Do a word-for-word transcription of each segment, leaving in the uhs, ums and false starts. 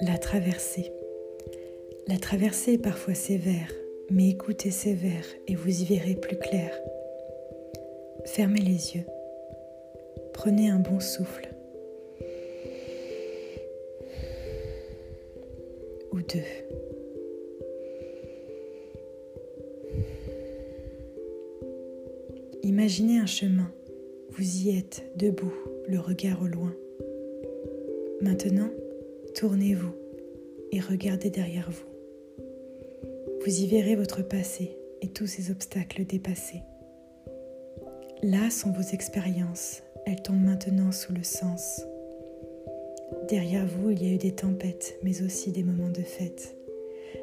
La traversée. La traversée est parfois sévère, mais écoutez ces vers et vous y verrez plus clair. Fermez les yeux. Prenez un bon souffle. Ou deux. Imaginez un chemin. Vous y êtes, debout, le regard au loin. Maintenant, tournez-vous et regardez derrière vous. Vous y verrez votre passé et tous ces obstacles dépassés. Là sont vos expériences, elles tombent maintenant sous le sens. Derrière vous, il y a eu des tempêtes, mais aussi des moments de fête.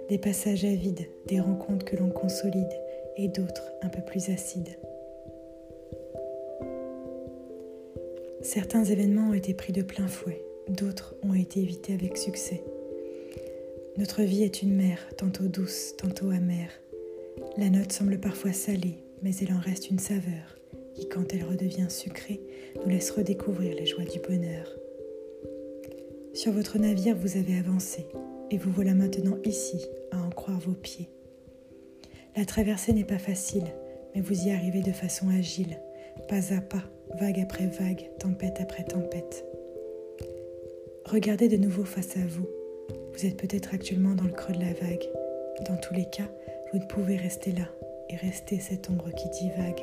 Des passages à vide, des rencontres que l'on consolide et d'autres un peu plus acides. Certains événements ont été pris de plein fouet, d'autres ont été évités avec succès. Notre vie est une mer, tantôt douce, tantôt amère. La note semble parfois salée, mais elle en reste une saveur, qui, quand elle redevient sucrée, nous laisse redécouvrir les joies du bonheur. Sur votre navire, vous avez avancé, et vous voilà maintenant ici, à en croire vos pieds. La traversée n'est pas facile, mais vous y arrivez de façon agile, pas à pas, vague après vague, tempête après tempête. Regardez de nouveau face à vous. Vous êtes peut-être actuellement dans le creux de la vague. Dans tous les cas, vous ne pouvez rester là et rester cette ombre qui divague.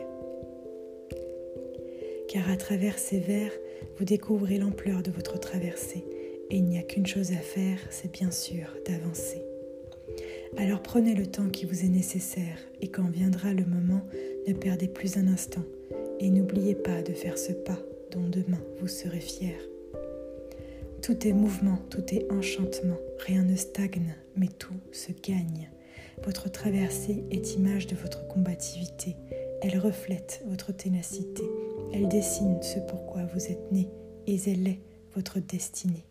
Car à travers ces vers, vous découvrez l'ampleur de votre traversée et il n'y a qu'une chose à faire, c'est bien sûr d'avancer. Alors prenez le temps qui vous est nécessaire et quand viendra le moment, ne perdez plus un instant. Et n'oubliez pas de faire ce pas dont demain vous serez fiers. Tout est mouvement, tout est enchantement, rien ne stagne, mais tout se gagne. Votre traversée est image de votre combativité, elle reflète votre ténacité, elle dessine ce pourquoi vous êtes né, et elle est votre destinée.